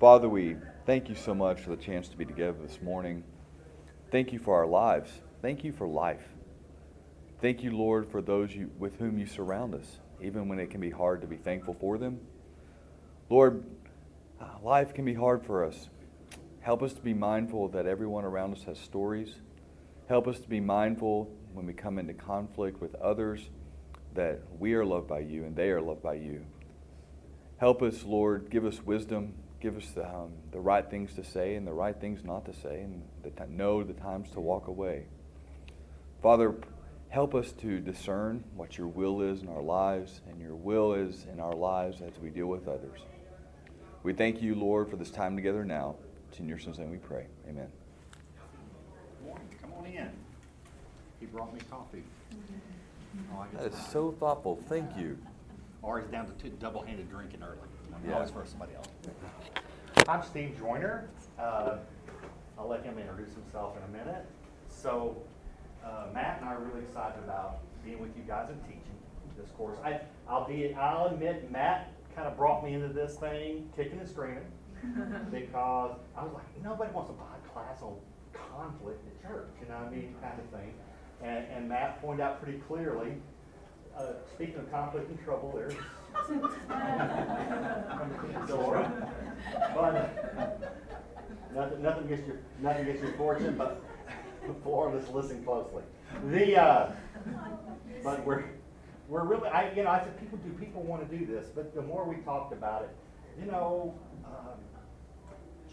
Father, we thank you so much for the chance to be together this morning. Thank you for our lives. Thank you for life. Thank you, Lord, for those with whom you surround us, even when it can be hard to be thankful for them. Lord, life can be hard for us. Help us to be mindful that everyone around us has stories. Help us to be mindful when we come into conflict with others that we are loved by you and they are loved by you. Help us, Lord, give us wisdom. Give us the right things to say and the right things not to say, and know the times to walk away. Father, help us to discern what your will is in our lives and your will is in our lives as we deal with others. We thank you, Lord, for this time together now. It's in your son's name we pray. Amen. Good morning. Come on in. He brought me coffee. That is so thoughtful. Thank you. Or he's down to two double-handed drinking early. Yeah. Always for somebody else. I'm Steve Joyner. I'll let him introduce himself in a minute. So, Matt and I are really excited about being with you guys and teaching this course. I'll admit, Matt kind of brought me into this thing kicking and screaming because I was like, nobody wants to buy a class on conflict at church, you know what I mean, kind of thing. And Matt pointed out pretty clearly, speaking of conflict and trouble, there's Dora. But nothing gets your fortune, but for us listening closely. But we're really, I said, people want to do this? But the more we talked about it,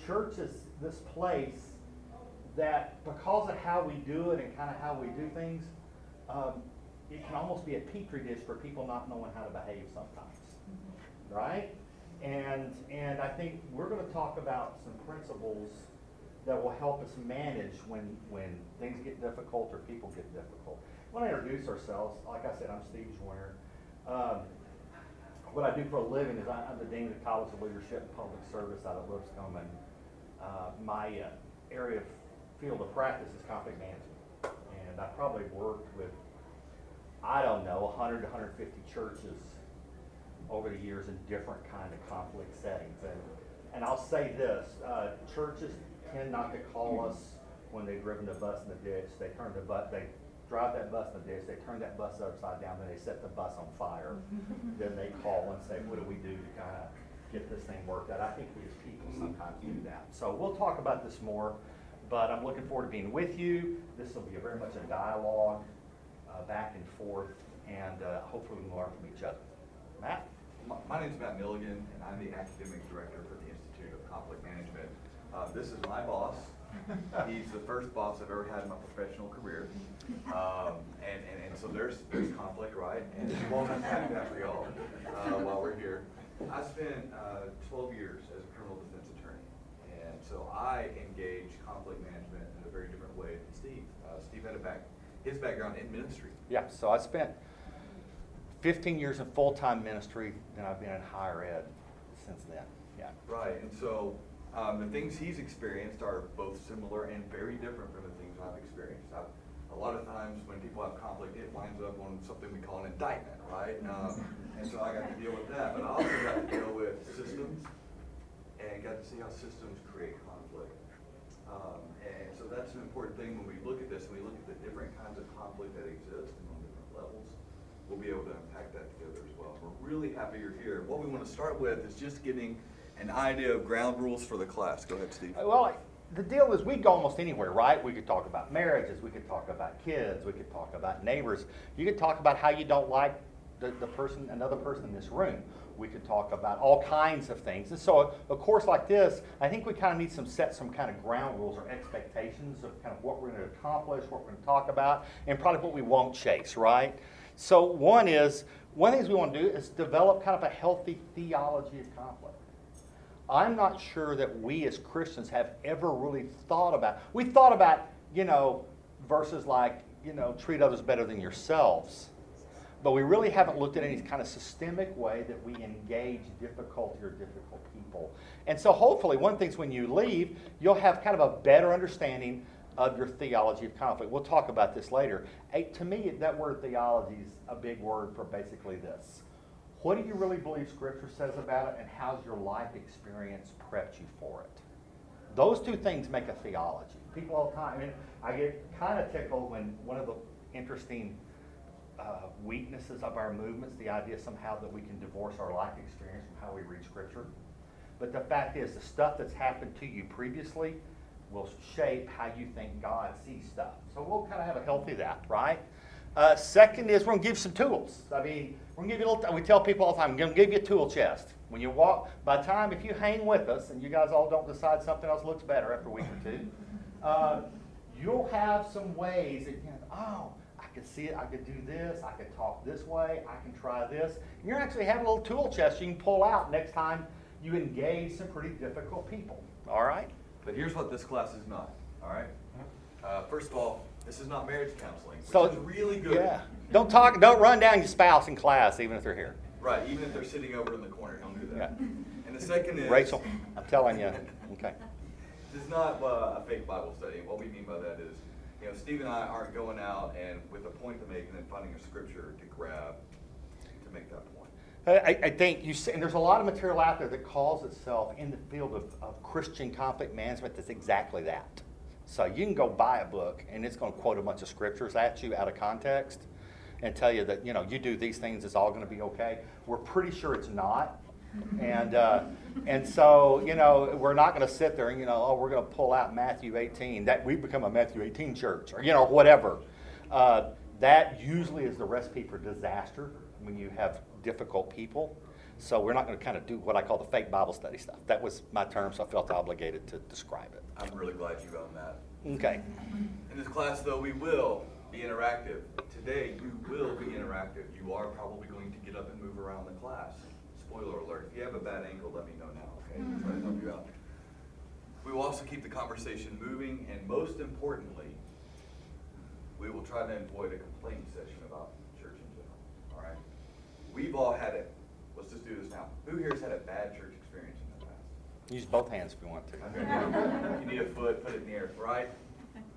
church is this place that because of how we do it and kind of how we do things, it can almost be a petri dish for people not knowing how to behave sometimes, right? And I think we're going to talk about some principles that will help us manage when things get difficult or people get difficult. I want to introduce ourselves. Like I said, I'm Steve Joyner. What I do for a living is I'm the Dean of the College of Leadership and Public Service out of Lipscomb, and my field of practice is conflict management. And I probably worked with 100 to 150 churches over the years in different kind of conflict settings. And I'll say this, churches tend not to call us when they've driven the bus in the ditch. They drive that bus in the ditch, they turn that bus upside down, then they set the bus on fire. Then they call and say, what do we do to kind of get this thing worked out? I think we as people sometimes do that. So we'll talk about this more, but I'm looking forward to being with you. This will be very much a dialogue. Back and forth, and hopefully we learn from each other. Matt? My name is Matt Milligan, and I'm the academic director for the Institute of Conflict Management. This is my boss. He's the first boss I've ever had in my professional career. And so there's conflict, right? And we won't unpack that for y'all while we're here. I spent 12 years as a criminal defense attorney, and so I engage conflict management in a very different way than Steve. Steve had his background in ministry. Yeah, so I spent 15 years in full-time ministry, and I've been in higher ed since then. Yeah. Right, and so the things he's experienced are both similar and very different from the things I've experienced. A lot of times when people have conflict, it winds up on something we call an indictment, right? And so I got to deal with that, but I also got to deal with systems and got to see how systems create conflict. And so that's an important thing when we look at this and we look at the different kinds of conflict that exist and on different levels, we'll be able to unpack that together as well. We're really happy you're here. What we want to start with is just getting an idea of ground rules for the class. Go ahead, Steve. Well, the deal is we go almost anywhere, right? We could talk about marriages, we could talk about kids, we could talk about neighbors. You could talk about how you don't like another person in this room. We could talk about all kinds of things. And so a course like this, I think we kind of need some kind of ground rules or expectations of kind of what we're going to accomplish, what we're going to talk about, and probably what we won't chase, right? So one of the things we want to do is develop kind of a healthy theology of conflict. I'm not sure that we as Christians have ever really thought about, verses like, treat others better than yourselves. But we really haven't looked at any kind of systemic way that we engage difficulty or difficult people. And so hopefully one thing is when you leave, you'll have kind of a better understanding of your theology of conflict. We'll talk about this later. To me, that word theology is a big word for basically this. What do you really believe Scripture says about it, and how's your life experience prepped you for it? Those two things make a theology. People all the time, I mean, I get kind of tickled when one of the interesting weaknesses of our movements, the idea somehow that we can divorce our life experience from how we read Scripture. But the fact is, the stuff that's happened to you previously will shape how you think God sees stuff. So we'll kind of have a healthy that, right? Second is, we're going to give some tools. I mean, we're going to give you a little, we tell people all the time, I'm going to give you a tool chest. When you walk, by the time, if you hang with us, and you guys all don't decide something else looks better after a week or two, you'll have some ways that, you know, oh, I could see it, I could do this, I could talk this way, I can try this. And you're actually having a little tool chest you can pull out next time you engage some pretty difficult people, all right? But here's what this class is not, all right? First of all, this is not marriage counseling, which is really good. Yeah. Don't run down your spouse in class, even if they're here. Right, even if they're sitting over in the corner, don't do that. Yeah. And the second is... Rachel, I'm telling you, okay. This is not a fake Bible study. What we mean by that is, you know, Steve and I aren't going out and with a point to make and then finding a scripture to grab to make that point. I think you see, and there's a lot of material out there that calls itself in the field of Christian conflict management that's exactly that. So you can go buy a book and it's going to quote a bunch of scriptures at you out of context and tell you that, you know, you do these things, it's all going to be okay. We're pretty sure it's not. And so, you know, we're not going to sit there and, you know, oh, we're going to pull out Matthew 18. That we become a Matthew 18 church or, you know, whatever. That usually is the recipe for disaster when you have difficult people. So we're not going to kind of do what I call the fake Bible study stuff. That was my term, so I felt obligated to describe it. I'm really glad you own that. Okay. In this class, though, we will be interactive. Today, you will be interactive. You are probably going to get up and move around the class. Spoiler alert, if you have a bad angle, let me know now, okay? I'll try to help you out. We will also keep the conversation moving, and most importantly, we will try to avoid a complaint session about church in general, all right? We've all had it. Let's just do this now. Who here has had a bad church experience in the past? Use both hands if you want to. Okay. You need a foot, put it in the air, right?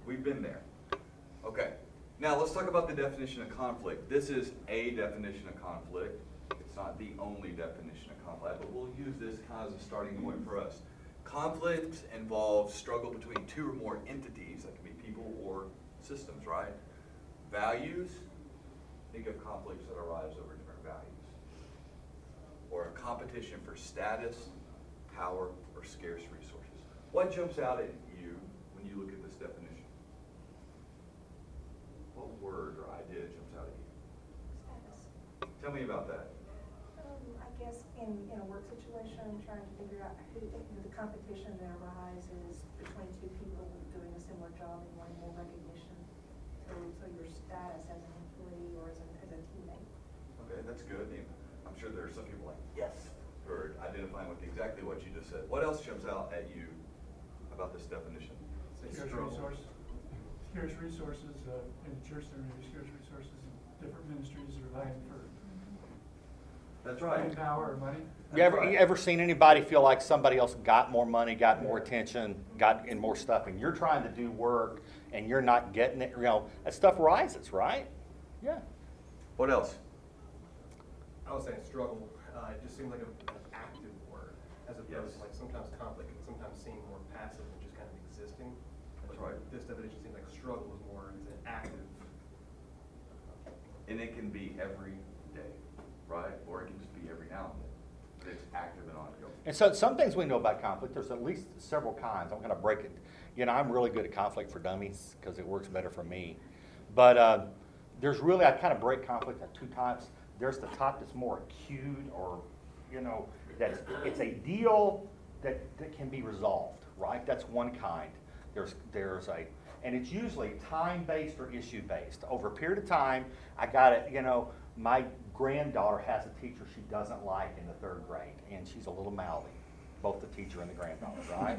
We've been there. Okay. Now, let's talk about the definition of conflict. This is a definition of conflict. It's not the only definition of conflict, but we'll use this kind of as a starting point for us. Conflicts involve struggle between two or more entities. That can be people or systems, right? Values. Think of conflicts that arise over different values. Or a competition for status, power, or scarce resources. What jumps out at you when you look at this definition? What word or idea jumps out at you? Status. Tell me about that. I guess in a work situation, trying to figure out who the competition that arises between two people doing a similar job and wanting more recognition. So your status as an employee or as a teammate. Okay, that's good. I'm sure there are some people like, yes, for identifying with exactly what you just said. What else jumps out at you about this definition? Scarce resources. Scarce resources. In the church, there may be scarce resources in different ministries that are vying for. That's right. Power or money. You ever seen anybody feel like somebody else got more money, got more attention, got in more stuff, and you're trying to do work and you're not getting it? You know, that stuff rises, right? Yeah. What else? I would say struggle. It just seems like an active word, as opposed to like sometimes conflict can sometimes seem more passive and just kind of existing. That's right. This definition seems like struggle is more is an active. And it can be every day, right? Or it can just be every now and then. But it's active and ongoing. And so some things we know about conflict, there's at least several kinds. I'm going to break it. You know, I'm really good at conflict for dummies because it works better for me. But there's really, I kind of break conflict into two types. There's the type that's more acute or, you know, it's a deal that can be resolved, right? That's one kind. And it's usually time-based or issue-based. Over a period of time, I got it, you know, my granddaughter has a teacher she doesn't like in the third grade, and she's a little mouthy, both the teacher and the granddaughter, right?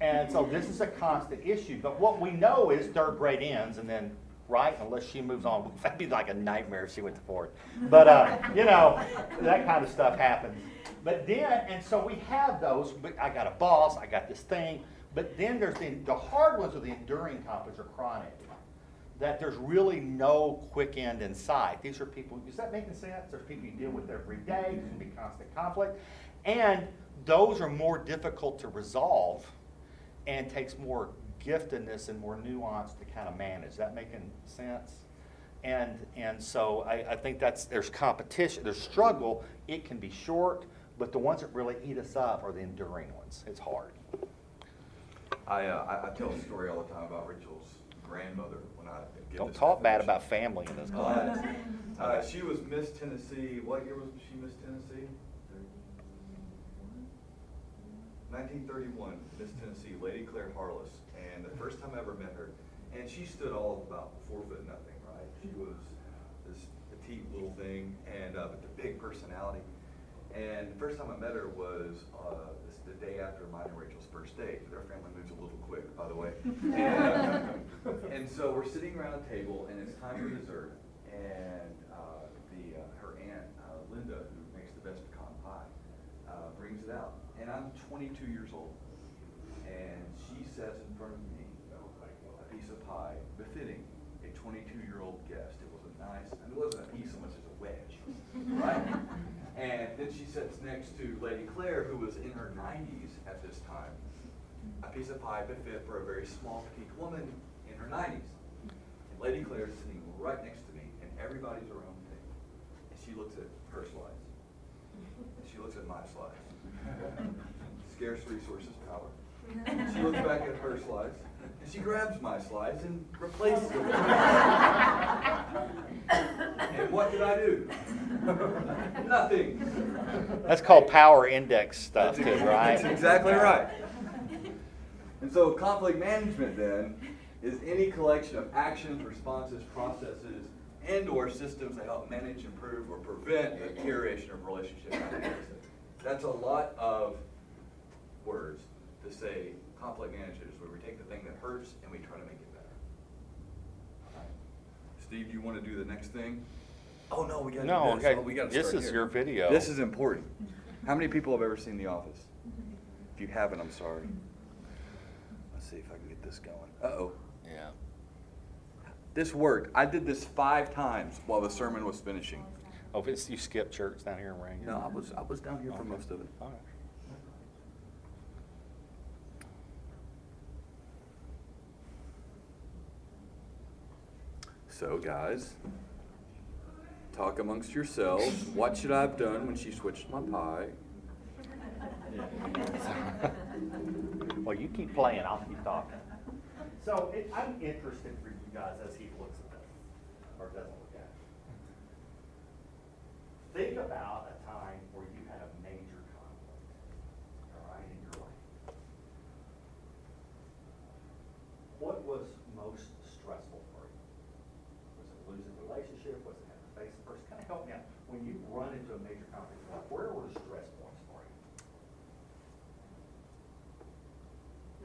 And so this is a constant issue. But what we know is third grade ends and then, right, unless she moves on. That'd be like a nightmare if she went to Ford. But, you know, that kind of stuff happens. But then, and so we have those. But I got a boss, I got this thing. But then there's the hard ones are the enduring conflicts or chronic. that there's really no quick end in sight. These are people, is that making sense? There's people you deal with every day, there's be constant conflict, and those are more difficult to resolve and takes more giftedness and more nuance to kind of manage. Is that making sense? And so I think that's, there's competition, there's struggle. It can be short, but the ones that really eat us up are the enduring ones. It's hard. I tell a story all the time about Rachel's grandmother when I give don't talk definition. Bad about family in this class. She was Miss Tennessee. What year was she Miss Tennessee? 1931, Miss Tennessee, Lady Claire Harless, and the first time I ever met her, and she stood all about 4 foot nothing, right? She was this petite little thing, and but the big personality. And the first time I met her was the day after mine and Rachel's first date. Their family moves a little quick, by the way. And so we're sitting around a table, and it's time for dessert. And her aunt Linda, who makes the best pecan pie, brings it out. And I'm 22 years old, and she sets in front of me a piece of pie befitting a 22-year-old guest. It was a nice, I mean, it wasn't a piece so much as a wedge, right? And then she sits next to Lady Claire, who was in her 90s at this time. A piece of pie befit for a very small, petite woman in her 90s. And Lady Claire is sitting right next to me, and everybody's her own thing. And she looks at her slides, and she looks at my slides. Scarce resources power. She looks back at her slides, and she grabs my slides and replaces them. And what did I do? Nothing. That's called power index stuff, too, right? That's exactly right. And so conflict management, then, is any collection of actions, responses, processes, and or systems that help manage, improve, or prevent the deterioration of relationship dynamics. That's a lot of words to say conflict managers, where we take the thing that hurts and we try to make it better. All right. Steve, do you want to do the next thing? Oh, no, we got to do this. Okay. Oh, we got to start here. This is your video. This is important. How many people have ever seen The Office? If you haven't, I'm sorry. Let's see if I can get this going. Uh-oh. Yeah. This worked. I did this 5 times while the sermon was finishing. Oh, Vince, you skipped church down here in Rankin? No, I was down here for most of it. All right. So, guys, talk amongst yourselves. What should I have done when she switched my pie? Well, you keep playing. I'll keep talking. So, I'm interested for you guys as he looks at this, or doesn't look at it. Think about a time where you had a major conflict, all right, in your life. What was most stressful for you? Was it losing a relationship? Was it having to face the person? Kind of help me out. When you run into a major conflict, where were the stress points for you?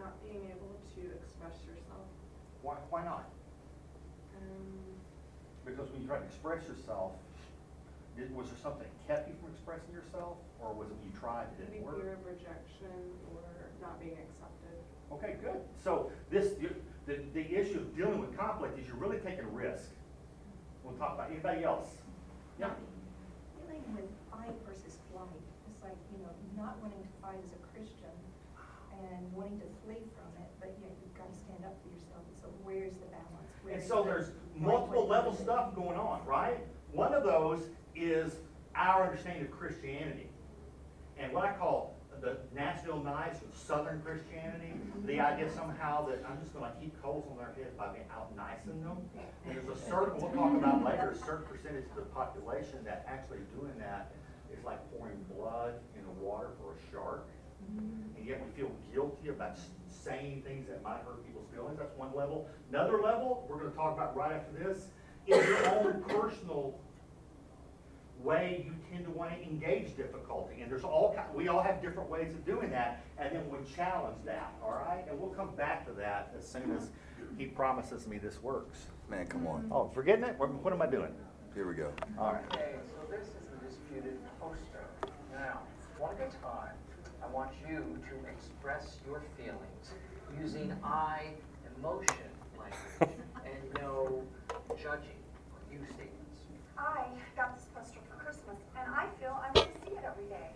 Not being able to express yourself. Why not? Because when you try to express yourself, was there something that kept you from expressing yourself, or was it you tried and didn't work? Fear of rejection or not being accepted. Okay, good. So the issue of dealing with conflict is you're really taking a risk. We'll talk about anybody else. Yeah. Dealing with fight versus flight. It's like, not wanting to fight as a Christian and wanting to flee from it, but yet you've got to stand up for yourself. So where's the balance? And so there's multiple level stuff going on, right? One of those is our understanding of Christianity, and what I call the national knives of Southern Christianity, the idea somehow that I'm just going to heap coals on their heads by being out-nicing them. And there's a certain, we'll talk about later, a certain percentage of the population that actually doing that is like pouring blood in the water for a shark, and yet we feel guilty about saying things that might hurt people's feelings. That's one level. Another level, we're going to talk about right after this, is your own personal way you tend to want to engage difficulty, and there's all kind. We all have different ways of doing that, and then we challenge that. All right, and we'll come back to that as soon as he promises me this works. Man, come on! Oh, forgetting it? What am I doing? Here we go. All right. Okay, so this is the disputed poster. Now, one at a time. I want you to express your feelings using I emotion language. and no judging or you statements. I got this poster for Christmas, and I feel I want to see it every day.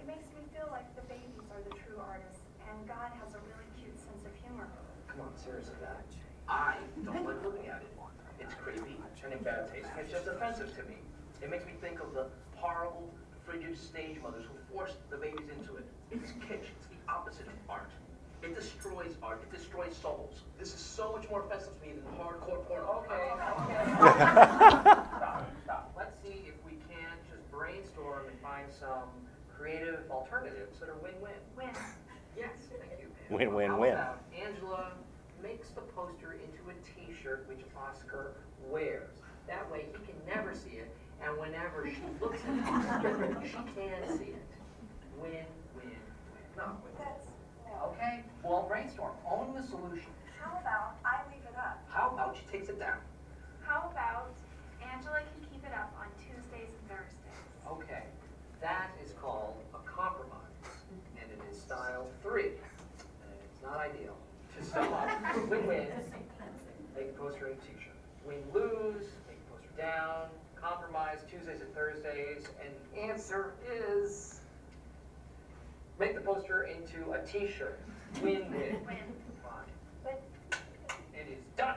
It makes me feel like the babies are the true artists, and God has a really cute sense of humor. Come on, seriously, Matt. I don't like looking at it. It's creepy and in bad taste, and it's just offensive to me. It makes me think of the horrible, frigid stage mothers who forced the babies into it. It's kitsch. It's the opposite of art. It destroys art. It destroys souls. This is so much more offensive to me than hardcore porn. Okay. Stop. Let's see if we can just brainstorm and find some creative alternatives that are win-win. Win. Yes. Thank you. Win-win-win. Angela makes the poster into a T-shirt which Oscar wears. That way he can never see it, and whenever she looks at it, she can see it. Win-win-win. Not win. That's no. Okay. Well, brainstorm. Own the solution. How about I leave it up? How about she takes it down? How about Angela can keep it up on Tuesdays and Thursdays? Okay. That is called a compromise, and it is style 3. And it's not ideal. To sum up, win-win, make poster and T-shirt. Win-lose, make poster down. Compromise Tuesdays and Thursdays, and the answer is make the poster into a T-shirt. Win-win. Fine. It is done.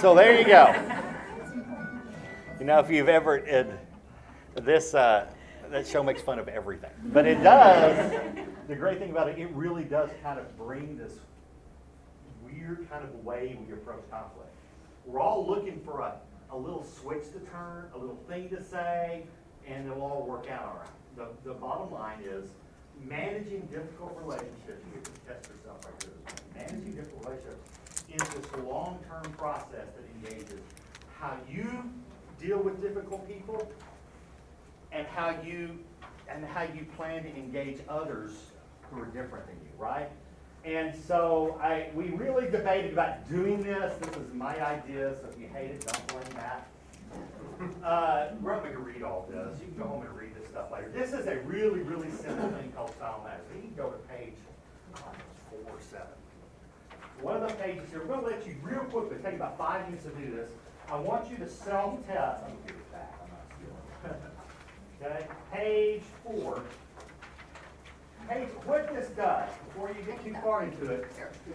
So there you go. You know, if you've ever that show makes fun of everything, but it does. The great thing about it, it really does kind of bring this weird kind of way we approach conflict. We're all looking for a little switch to turn, a little thing to say, and it'll all work out all right. The bottom line is managing difficult relationships. You can test yourself right here. Managing difficult relationships is this long-term process that engages how you deal with difficult people and how you plan to engage others who are different than you, right? And so we really debated about doing this. This is my idea, so if you hate it, don't blame Matt. We're not going to read all this. You can go home and read this stuff later. This is a really, really simple thing called style management. You can go to page 4-7. One of the pages here, we're going to let you real quickly, take about 5 minutes to do this. I want you to self-test. I'm going to give it back. I'm not stealing it. Okay, page 4. Hey, what this does, before you get too far into it,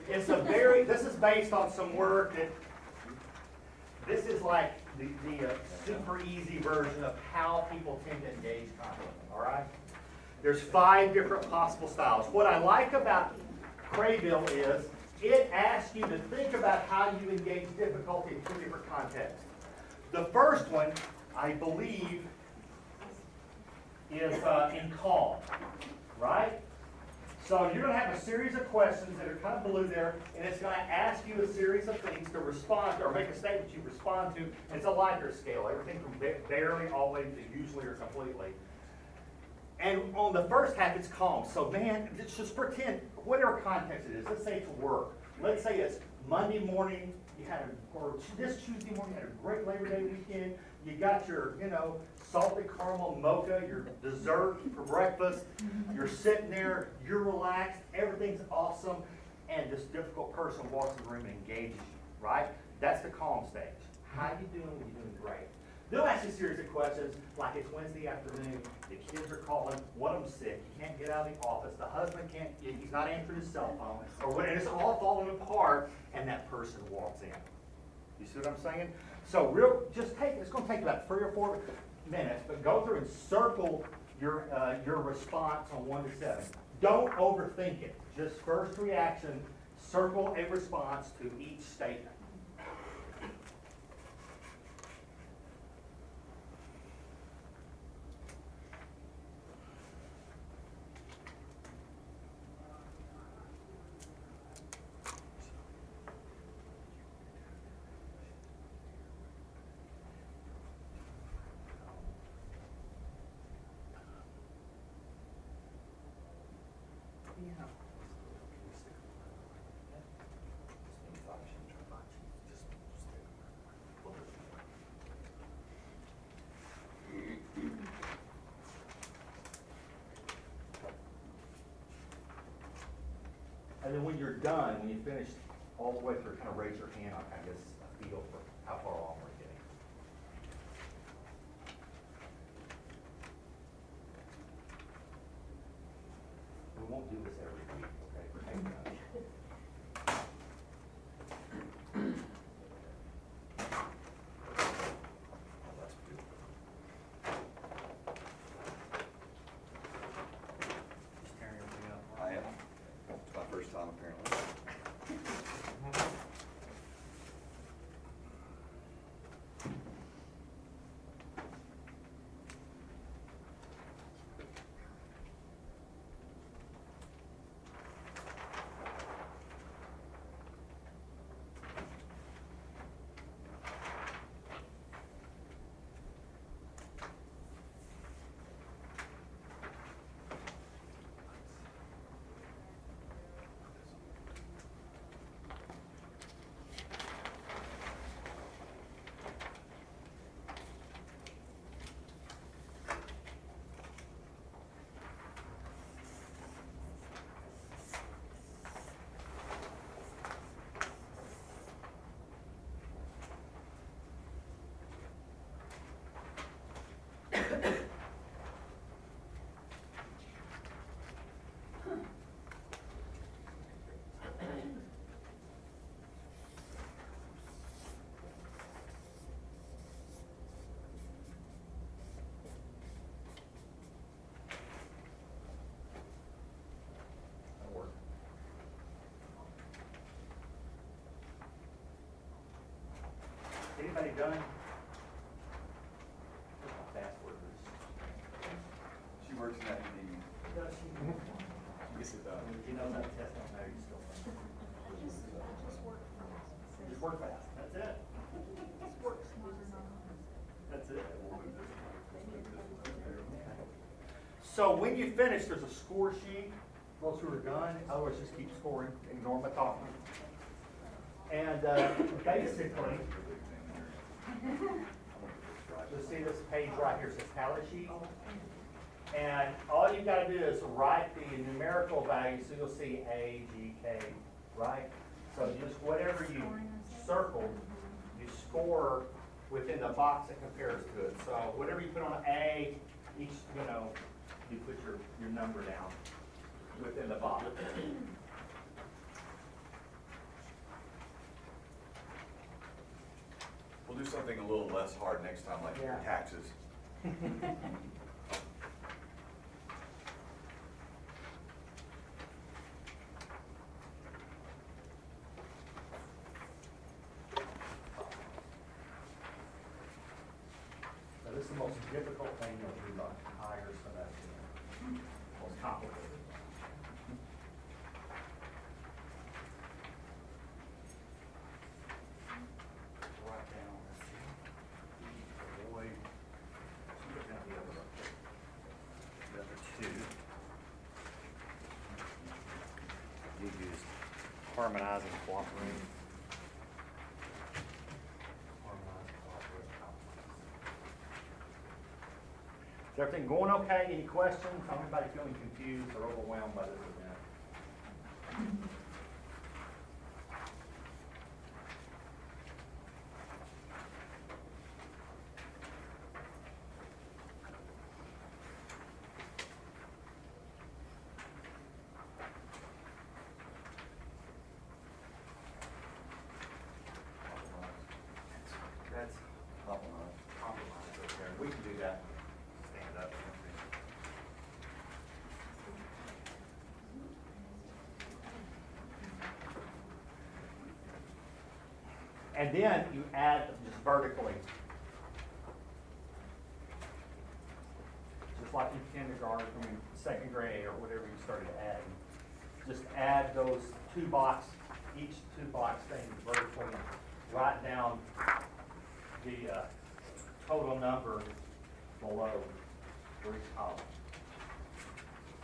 this is based on some work that, this is like the super easy version of how people tend to engage conflict, all right? There's 5 different possible styles. What I like about Craybill is it asks you to think about how you engage difficulty in 2 different contexts. The first one, I believe, is in calm, right? So you're going to have a series of questions that are kind of blue there, and it's going to ask you a series of things to respond to, or make a statement you respond to. It's a Likert scale, everything from barely all the way to usually or completely. And on the first half, it's calm. So man, just pretend, whatever context it is, let's say it's work. Let's say it's Monday morning, or this Tuesday morning, you had a great Labor Day weekend. You got your, salted caramel mocha, your dessert for breakfast. You're sitting there, you're relaxed, everything's awesome, and this difficult person walks in the room and engages you, right? That's the calm stage. How you doing? You're doing great. They'll ask you a series of questions, like it's Wednesday afternoon, the kids are calling, one of them's sick, you can't get out of the office, the husband can't, he's not answering his cell phone, or whatever, it's all falling apart, and that person walks in. You see what I'm saying? So it's going to take about 3 or 4 minutes, but go through and circle your response on 1 to 7. Don't overthink it. Just first reaction, circle a response to each statement. And then when you're done, when you finish all the way through, kind of raise your hand on kind of gets a feel for how far along we're getting. We won't do this every week, okay? Anybody done? Fast workers. She works in that evening. No, she gets it done. She knows how to test on there. You still just work fast. Just work fast. That's it. Just work smarter. That's it. So when you finish, there's a score sheet. Those who are done, otherwise just keep scoring. Ignore my talking. And basically, you'll see this page right here, says tally sheet. And all you've got to do is write the numerical value, so you'll see A, G, K, right? So just whatever you circle, you score within the box that compares to it. So whatever you put on A, each, you put your number down within the box. We'll do something a little less hard next time, like taxes. So this is the most difficult thing that we like hire, so that's the most complicated. Harmonize and cooperate. Is everything going okay? Any questions? How anybody feeling confused or overwhelmed by this event? And then you add them just vertically. Just like in kindergarten, I mean, second grade, or whatever you started adding. Just add those each two box thing vertically. Write down the total number below for each column.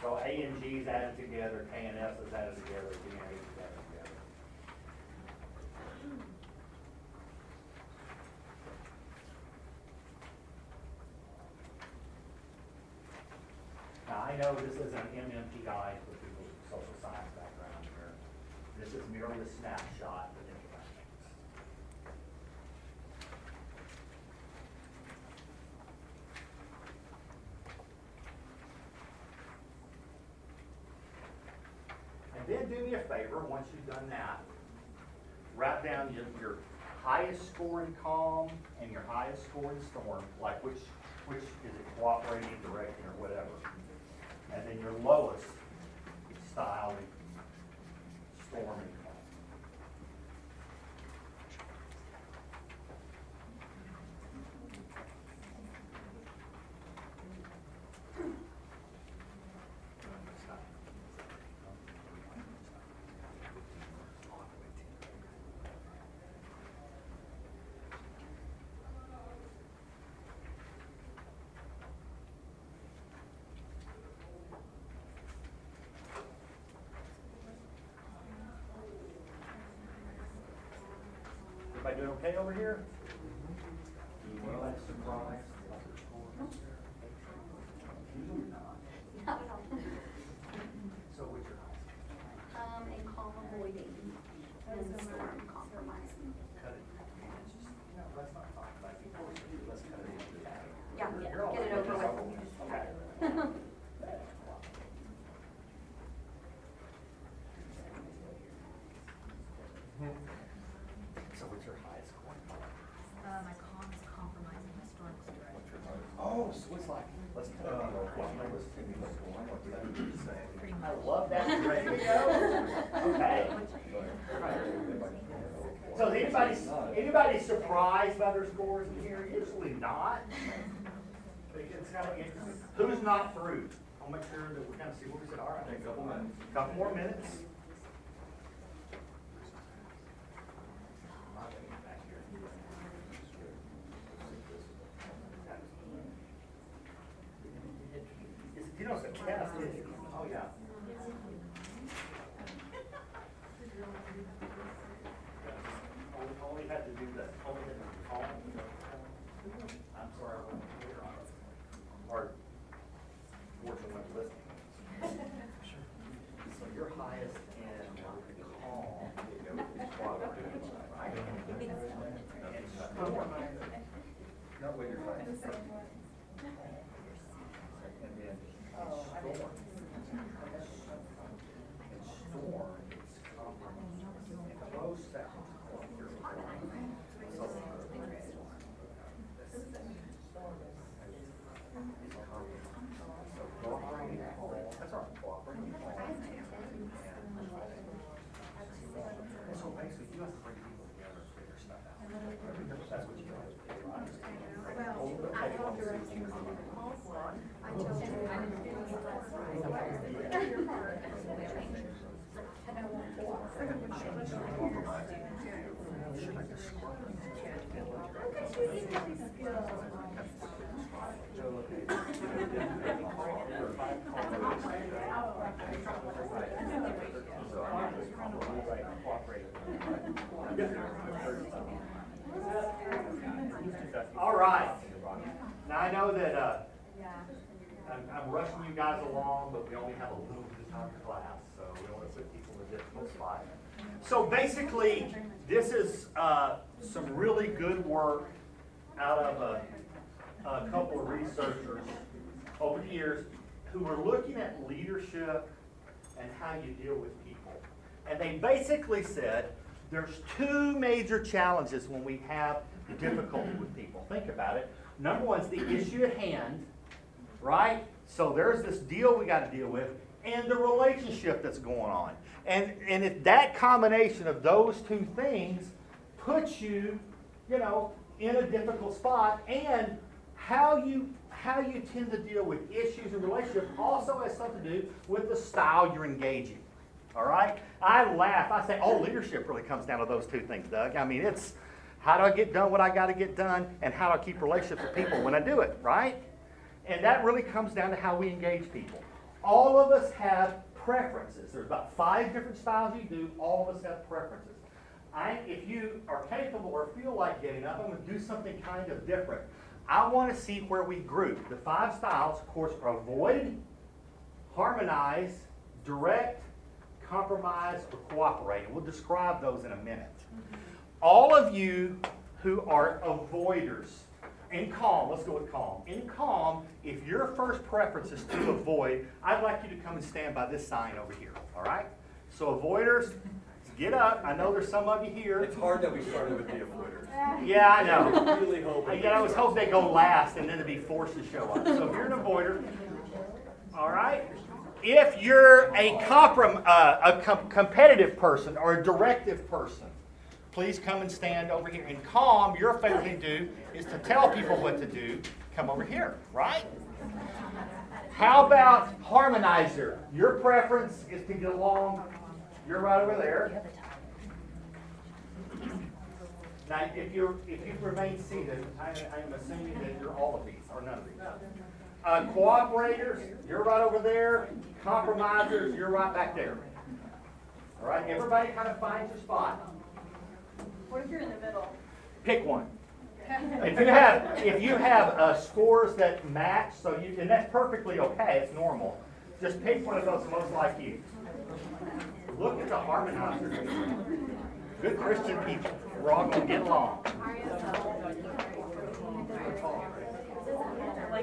So A and G is added together, K and S is added together, D and A is added together. Now, I know this is an MMP guide for people with social science background here. This is merely a snapshot of any reference. And then do me a favor, once you've done that, write down your highest scoring calm and your highest scoring storm, like which is it cooperating, directing, or whatever. And then your lowest style and storm and calm. Doing okay over here? Well, that's surprised. So what's your highest? And calm avoiding and the storm compromising. Cut it. No, let's not talk about it. Let's cut it into that. Yeah, get it over with. Okay. I love that. Ready to go? Okay. So is anybody surprised by their scores in here? Usually not. It's kind of interesting. Who's not through? I'll make sure that we kind of see what we said. All right, a couple minutes. Couple more minutes. You know, it's a cast, isn't it? Oh, yeah. Only had to do the call. I'm sorry, I wasn't clear on it. Or, fortunately, I'm listening. So, your highest and call is cooperative, right? And storm. Not what your highest. And then. Storm is compromised. And close that. So basically, you have to bring people together to figure stuff out. That's what you do. Well, I don't direct you I told you I didn't feel like that's right. So I was the director for it. And I won't walk. All right. Now I know that I'm rushing you guys along, but we only have a little bit of time for class, so we don't want to put people in a difficult spot. So basically, this is some really good work out of a couple of researchers over the years who were looking at leadership and how you deal with people. And they basically said there's two major challenges when we have difficulty with people. Think about it. Number one is the issue at hand. Right? So there's this deal we got to deal with and the relationship that's going on. And if that combination of those two things puts you, in a difficult spot, and how you tend to deal with issues and relationship also has something to do with the style you're engaging. All right? I laugh. I say, leadership really comes down to those two things, Doug. I mean, it's how do I get done what I got to get done and how do I keep relationships with people when I do it, right? And that really comes down to how we engage people. All of us have preferences. There's about 5 different styles you do. All of us have preferences. If you are capable or feel like getting up, I'm going to do something kind of different. I want to see where we group. The 5 styles, of course, are avoid, harmonize, direct, compromise, or cooperate. And we'll describe those in a minute. All of you who are avoiders, in calm, let's go with calm. In calm, if your first preference is to avoid, I'd like you to come and stand by this sign over here, all right? So avoiders, get up. I know there's some of you here. It's hard that we started with the avoiders. Yeah, I know. I really hope. I always hope they go last and then to be forced to show up. So if you're an avoider, all right? If you're a competitive person or a directive person, please come and stand over here. And calm, your favorite thing to do is to tell people what to do. Come over here, right? How about harmonizer? Your preference is to get along. You're right over there. Now, if you remain seated, I'm assuming that you're all of these or none of these. Cooperators, you're right over there. Compromisers, you're right back there. All right, everybody kind of finds a spot. What if you're in the middle? Pick one. If you have scores that match, and that's perfectly okay. It's normal. Just pick one of those most like you. Look at the harmonizers. Good Christian people. We're all going to get along.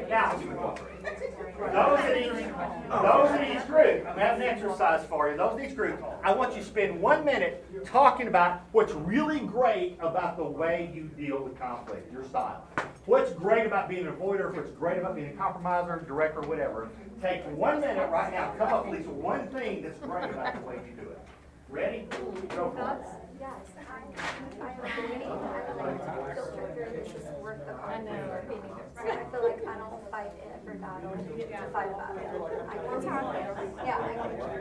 Now, those in each group, I have an exercise for you. Those in each group, I want you to spend 1 minute talking about what's really great about the way you deal with conflict, your style. What's great about being an avoider, what's great about being a compromiser, director, whatever. Take 1 minute right now. Come up with at least one thing that's great about the way you do it. Ready? Go for it. Yes, I am waiting. I feel triggered. It's just worth the conflict or being there. I feel like I don't fight it for battle. To fight about it. I can talk. Yeah,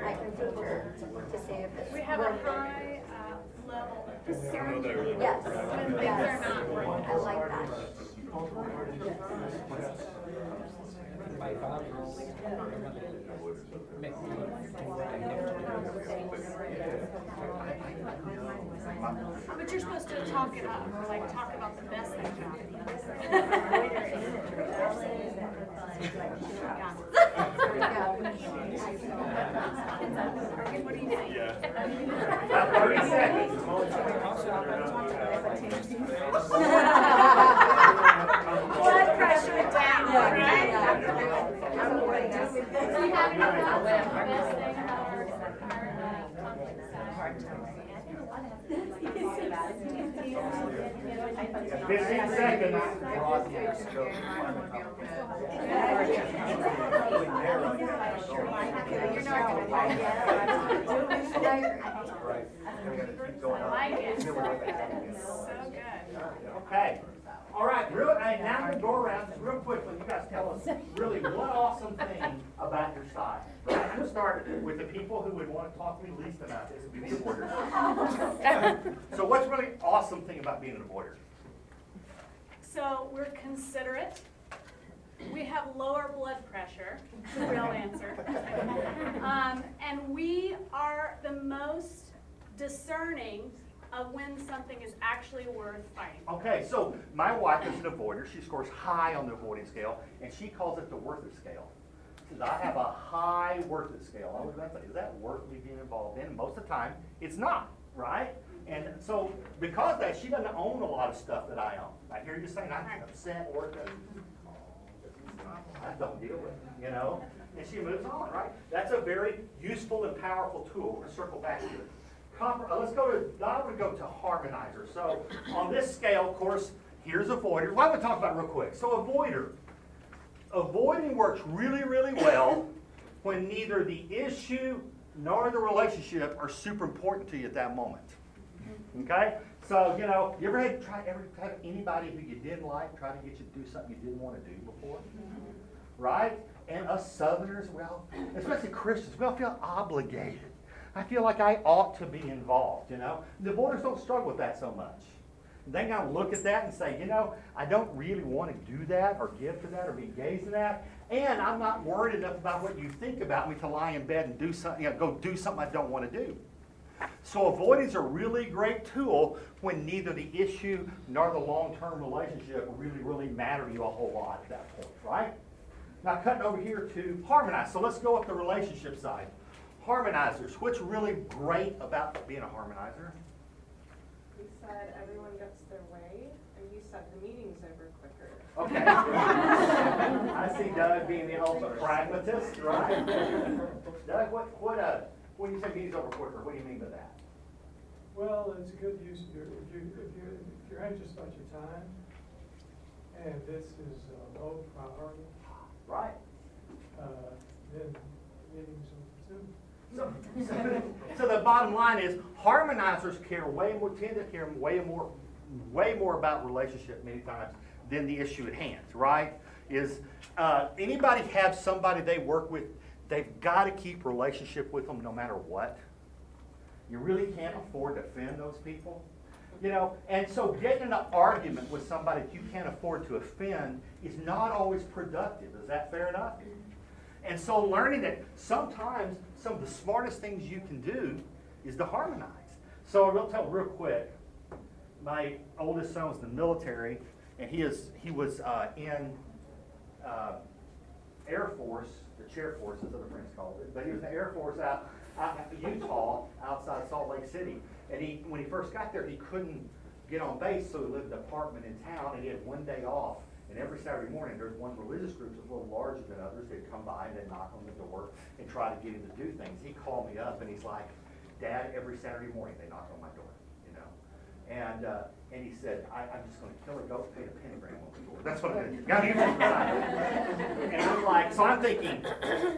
I can figure to see if it's. We have a high level of discernment. Yes. When things are not working. I like that. But you're supposed to talk it up, or like talk about the best thing. What do you think? Blood pressure down, right? Okay. All right, now I'm going to go around just real quickly. You guys tell us really one awesome thing about your side. Right? I'm going to start with the people who would want to talk to me least about this. Would be the avoiders. So what's really awesome thing about being an avoider? So we're considerate. We have lower blood pressure, the real answer. And we are the most discerning of when something is actually worth fighting. Okay, so my wife is an avoider. She scores high on the avoiding scale, and she calls it the worth it scale. She says, I have a high worth it scale. I was like, is that worth me being involved in? Most of the time, it's not, right? And so because of that, she doesn't own a lot of stuff that I own. I hear you saying, I'm upset, worth it. I don't deal with it, you know? And she moves on, right? That's a very useful and powerful tool. We're going to circle back to it. Let's go to harmonizer. So on this scale, of course, here's avoider. Why don't we talk about it real quick? So avoider. Avoiding works really, really well when neither the issue nor the relationship are super important to you at that moment. Okay? So, you ever had have anybody who you didn't like try to get you to do something you didn't want to do before? Right? And us Southerners, well, especially Christians, we all feel obligated. I feel like I ought to be involved, The avoiders don't struggle with that so much. They kind of look at that and say, I don't really want to do that or give to that or be engaged in that. And I'm not worried enough about what you think about me to lie in bed and do something, go do something I don't want to do. So avoiding is a really great tool when neither the issue nor the long-term relationship really, really matter to you a whole lot at that point, right? Now cutting over here to harmonize. So let's go up the relationship side. Harmonizers. What's really great about being a harmonizer? You said everyone gets their way, and you said the meeting's over quicker. Okay. I see Doug being the ultimate pragmatist, right? Doug, when you say meeting's over quicker, what do you mean by that? Well, it's a good use of your, if you're anxious about your time, and this is a low priority. Right. Then meetings over too. So the bottom line is harmonizers care way more about relationship many times than the issue at hand, right? Is anybody have somebody they work with, they've got to keep relationship with them no matter what? You really can't afford to offend those people. You know, and so getting in an argument with somebody that you can't afford to offend is not always productive. Is that fair enough? And so learning that sometimes some of the smartest things you can do is to harmonize. So I will tell real quick, my oldest son was in the military, and he was in Air Force, the Chair Force, as other friends called it, but he was in the Air Force out Utah, outside Salt Lake City. And when he first got there, he couldn't get on base, so he lived in an apartment in town, and he had one day off. And every Saturday morning, there's one religious group that was a little larger than others. They'd come by and they'd knock on the door and try to get him to do things. He called me up and he's like, "Dad, every Saturday morning they knock on my door, you know." And he said, "I'm just going to kill a goat, paint a pentagram on the door. That's what I'm going to do." And I'm like, so I'm thinking,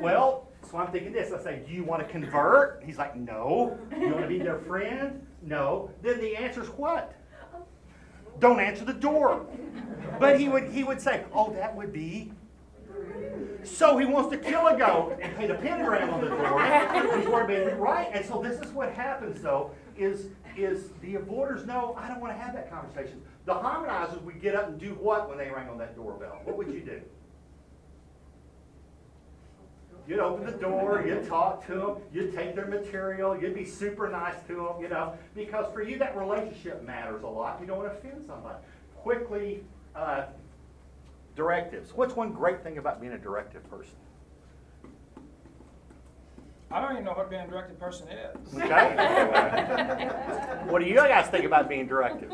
well. So I'm thinking this. I say, "Do you want to convert?" He's like, "No." "Do you want to be their friend?" "No." Then the answer's what? Don't answer the door. But he would say, "Oh, that would be." So he wants to kill a goat and paint a pentagram on the door. He's worried about it, right? And so this is what happens though, is the avoiders know I don't want to have that conversation. The harmonizers would get up and do what when they rang on that doorbell? What would you do? You'd open the door, you'd talk to them, you'd take their material, you'd be super nice to them, you know, because for you that relationship matters a lot. You don't want to offend somebody. Quickly, directives. What's one great thing about being a directive person? I don't even know what being a directive person is. Okay. What do you guys think about being directive?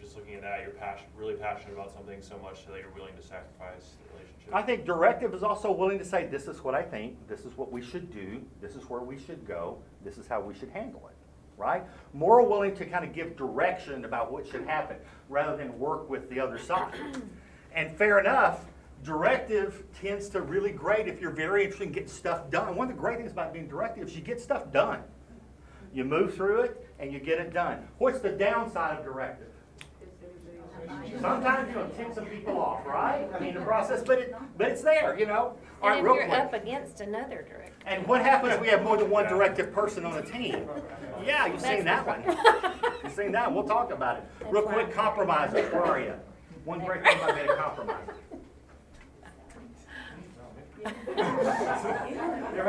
Just looking at that, you're really passionate about something so much so that you're willing to sacrifice the relationship. I think directive is also willing to say, this is what I think, this is what we should do, this is where we should go, this is how we should handle it, right? More willing to kind of give direction about what should happen rather than work with the other side. And fair enough, directive tends to really great if you're very interested in getting stuff done. One of the great things about being directive is you get stuff done. You move through it and you get it done. What's the downside of directive? Sometimes you'll tick some people off, right? I mean, the process, but it's there, you know. All right, and if you're quick up against another directive. And what happens if we have more than one directive person on a team? Yeah, you've seen that one. You've seen that. We'll talk about it. Real quick, compromisers. Where are you? One great thing about being a compromiser.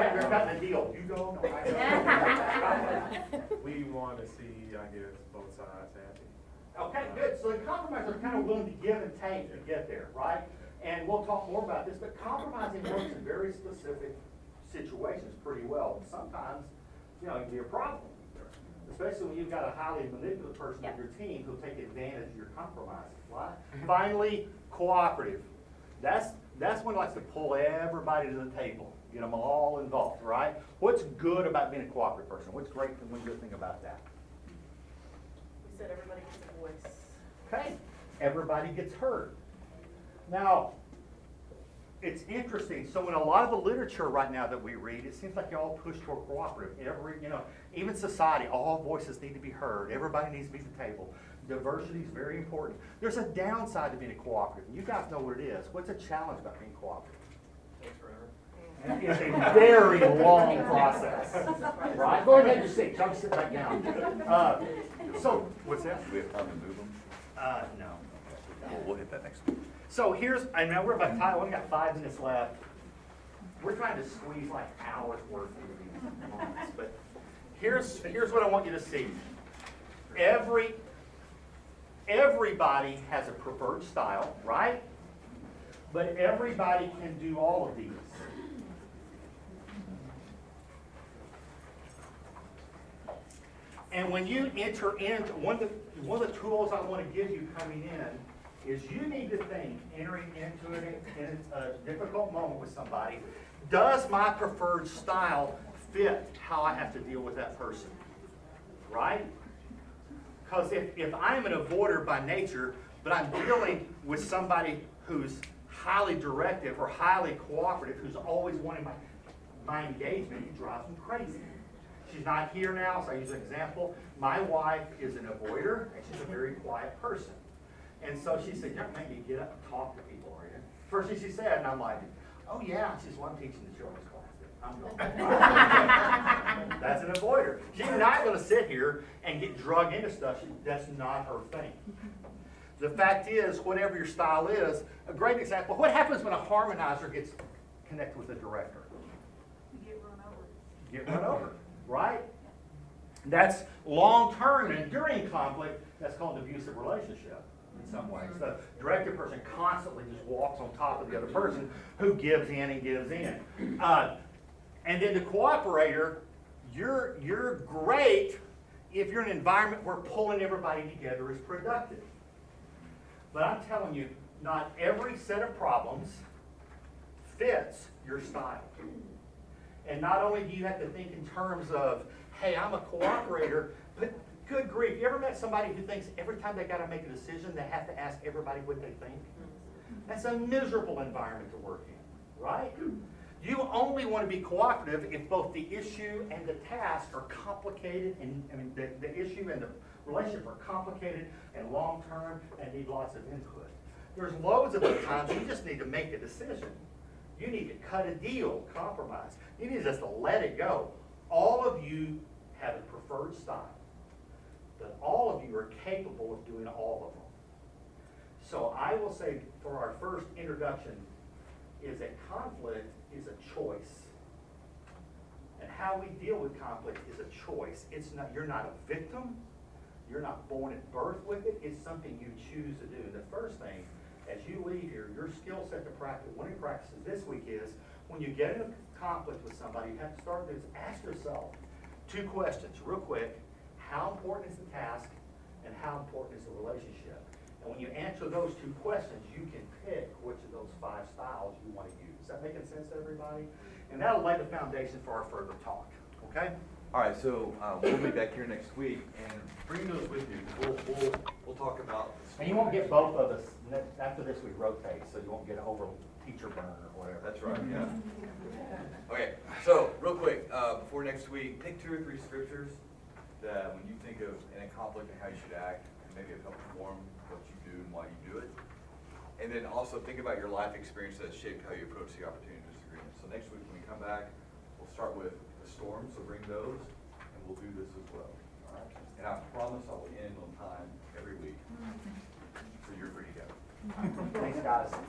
You're cutting a deal. You go. No, I go. We want to see, I guess, both sides happy. Okay, good. So the compromisers are kind of willing to give and take to get there, right? And we'll talk more about this, but compromising works in very specific situations pretty well. Sometimes, you know, it can be a problem, especially when you've got a highly manipulative person on your team who'll take advantage of your compromises, right? Finally, cooperative. That's when it likes to pull everybody to the table, get them all involved, right? What's good about being a cooperative person? What's great and one good thing about that? We said everybody gets a voice. Okay, everybody gets heard. Now, it's interesting. So in a lot of the literature right now that we read, it seems like y'all push toward cooperative. Even society, all voices need to be heard. Everybody needs to be at the table. Diversity is very important. There's a downside to being a cooperative. You guys know what it is. What's a challenge about being cooperative? Takes forever. It's a very long process. Right? Go ahead and have your seat. Come sit back down. So what's that? Do we have time to move them? No. We'll hit that next week. So we're about time. We've got 5 minutes left. We're trying to squeeze like hours worth of moments, but here's what I want you to see. Everybody has a preferred style, right? But everybody can do all of these. And when you enter into one of the tools I want to give you coming in is you need to think, entering into it in a difficult moment with somebody, does my preferred style fit how I have to deal with that person? Right? Because if I'm an avoider by nature, but I'm dealing with somebody who's highly directive or highly cooperative, who's always wanting my engagement, it drives me crazy. She's not here now, so I use an example. My wife is an avoider, and she's a very quiet person. And so she said, "Young man, you get up and talk to people, are you?" First thing she said, and I'm like, "Oh yeah," she says, "Well, I'm teaching the children's class." I'm going, "Right." That's an avoider. She's not going to sit here and get drug into stuff. That's not her thing. The fact is, whatever your style is, a great example, what happens when a harmonizer gets connected with a director? You get run over. Right? That's long-term and enduring conflict. That's called an abusive relationship in some ways. The directive person constantly just walks on top of the other person who gives in and gives in. And then the cooperator, you're great if you're in an environment where pulling everybody together is productive. But I'm telling you, not every set of problems fits your style. And not only do you have to think in terms of, hey, I'm a cooperator, but good grief, you ever met somebody who thinks every time they got to make a decision, they have to ask everybody what they think? That's a miserable environment to work in, right? You only want to be cooperative if both the issue and the task are complicated, and I mean the issue and the relationship are complicated and long-term and need lots of input. There's loads of times you just need to make a decision. You need to cut a deal, compromise. You need just to let it go. All of you have a preferred style, but all of you are capable of doing all of them. So I will say for our first introduction is that conflict is a choice. And how we deal with conflict is a choice. It's not, you're not a victim. You're not born at birth with it. It's something you choose to do. The first thing, as you leave here, your skill set to practice, one of your practices this week is, when you get in a conflict with somebody, you have to start with this, ask yourself two questions real quick. How important is the task, and how important is the relationship? And when you answer those two questions, you can pick which of those five styles you want to use. Is that making sense to everybody? And that'll lay the foundation for our further talk, okay? All right, so we'll be back here next week, and bring those with you. We'll talk about this. And you won't get both of us. After this, we rotate, so you won't get over teacher burn or whatever. That's right, yeah. Okay, so real quick, before next week, pick 2 or 3 scriptures that when you think of in a conflict and how you should act, and maybe it helps inform what you do and why you do it. And then also think about your life experience that shaped how you approach the opportunity and disagreement. So next week when we come back, we'll start with storms, so bring those, and we'll do this as well. All right? And I promise I will end on time every week. So you're free to go. Thanks, guys.